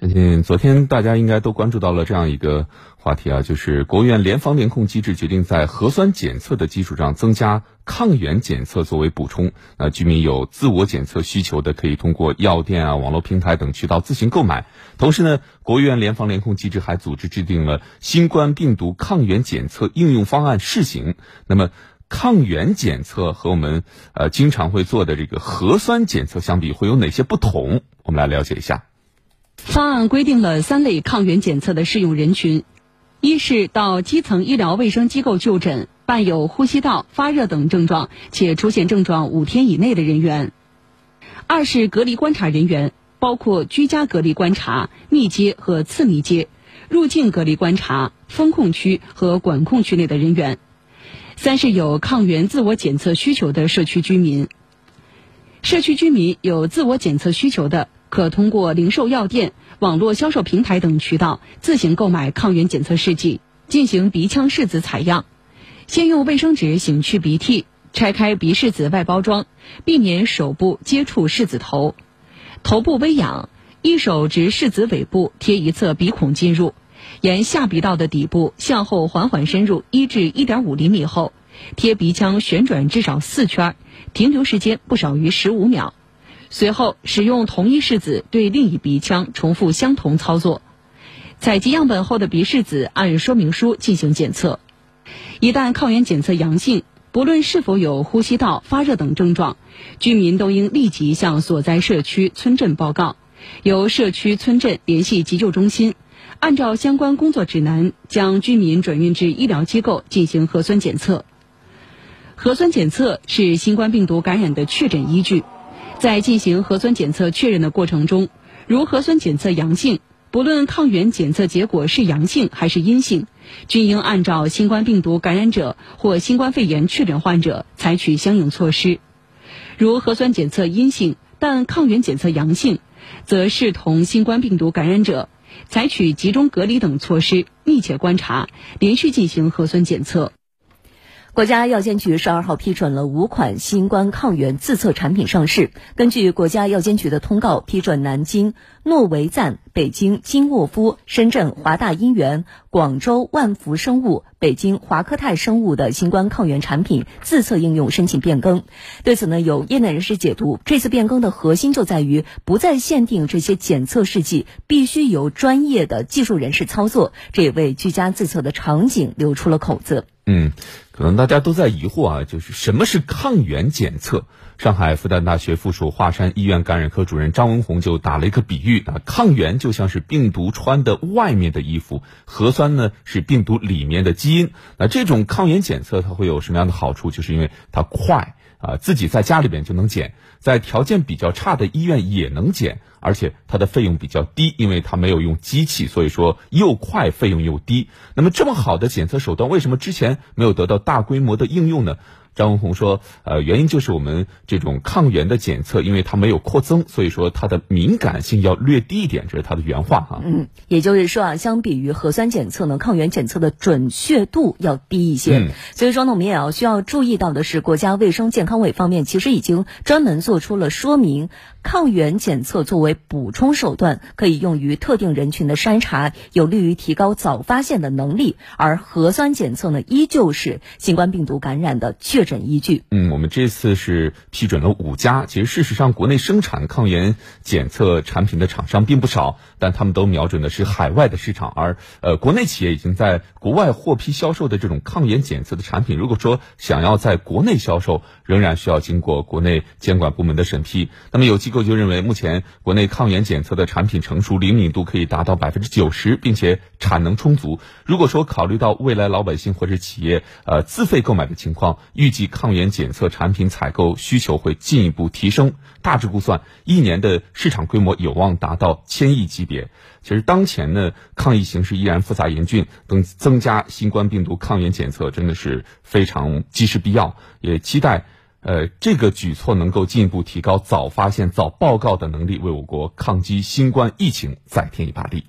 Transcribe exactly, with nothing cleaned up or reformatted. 相信昨天大家应该都关注到了这样一个话题啊，就是国务院联防联控机制决定在核酸检测的基础上增加抗原检测作为补充。那居民有自我检测需求的，可以通过药店啊、网络平台等渠道自行购买。同时呢，国务院联防联控机制还组织制定了新冠病毒抗原检测应用方案试行。那么抗原检测和我们呃经常会做的这个核酸检测相比，会有哪些不同？我们来了解一下。方案规定了三类抗原检测的适用人群，一是到基层医疗卫生机构就诊，伴有呼吸道、发热等症状且出现症状五天以内的人员；二是隔离观察人员，包括居家隔离观察、密接和次密接、入境隔离观察、封控区和管控区内的人员；三是有抗原自我检测需求的社区居民。社区居民有自我检测需求的，可通过零售药店、网络销售平台等渠道自行购买抗原检测试剂，进行鼻腔拭子采样，先用卫生纸擤去鼻涕，拆开鼻拭子外包装，避免手部接触拭子头，头部微仰，一手执拭子尾部贴一侧鼻孔进入，沿下鼻道的底部向后缓缓深入一至一点五厘米后，贴鼻腔旋转至少四圈，停留时间不少于十五秒。随后使用同一拭子对另一鼻腔重复相同操作，采集样本后的鼻拭子按说明书进行检测。一旦抗原检测阳性，不论是否有呼吸道、发热等症状，居民都应立即向所在社区村镇报告，由社区村镇联系急救中心，按照相关工作指南将居民转运至医疗机构进行核酸检测。核酸检测是新冠病毒感染的确诊依据，在进行核酸检测确认的过程中，如核酸检测阳性，不论抗原检测结果是阳性还是阴性，均应按照新冠病毒感染者或新冠肺炎确诊患者采取相应措施。如核酸检测阴性，但抗原检测阳性，则视同新冠病毒感染者，采取集中隔离等措施，密切观察，连续进行核酸检测。国家药监局十二号批准了五款新冠抗原自测产品上市。根据国家药监局的通告，批准南京诺维赞、北京金沃夫、深圳华大因源、广州万福生物、北京华科泰生物的新冠抗原产品自测应用申请变更。对此呢，有业内人士解读，这次变更的核心就在于不再限定这些检测试剂必须由专业的技术人士操作，这也为居家自测的场景留出了口子。嗯，可能大家都在疑惑啊，就是什么是抗原检测？上海复旦大学附属华山医院感染科主任张文宏就打了一个比喻啊，抗原就像是病毒穿的外面的衣服，核酸呢是病毒里面的基因。那这种抗原检测它会有什么样的好处？就是因为它快啊，自己在家里边就能检，在条件比较差的医院也能检，而且它的费用比较低，因为它没有用机器，所以说又快费用又低。那么这么好的检测手段，为什么之前没有得到大规模的应用呢？张文宏说，呃，原因就是我们这种抗原的检测，因为它没有扩增，所以说它的敏感性要略低一点，这是它的原话啊。嗯，也就是说啊，相比于核酸检测呢，抗原检测的准确度要低一些。嗯，所以说呢，我们也要需要注意到的是，国家卫生健康委方面其实已经专门做出了说明，抗原检测作为补充手段，可以用于特定人群的筛查，有利于提高早发现的能力，而核酸检测呢，依旧是新冠病毒感染的确确诊依据。嗯，我们这次是批准了五家。其实事实上，国内生产抗原检测产品的厂商并不少，但他们都瞄准的是海外的市场。而呃，国内企业已经在国外获批销售的这种抗原检测的产品，如果说想要在国内销售，仍然需要经过国内监管部门的审批。那么有机构就认为，目前国内抗原检测的产品成熟灵敏度可以达到百分之九十，并且产能充足。如果说考虑到未来老百姓或者企业呃自费购买的情况，预预计抗原检测产品采购需求会进一步提升，大致估算一年的市场规模有望达到千亿级别。其实当前呢，抗疫形势依然复杂严峻，等增加新冠病毒抗原检测真的是非常及时必要，也期待呃，这个举措能够进一步提高早发现、早报告的能力，为我国抗击新冠疫情再添一把力。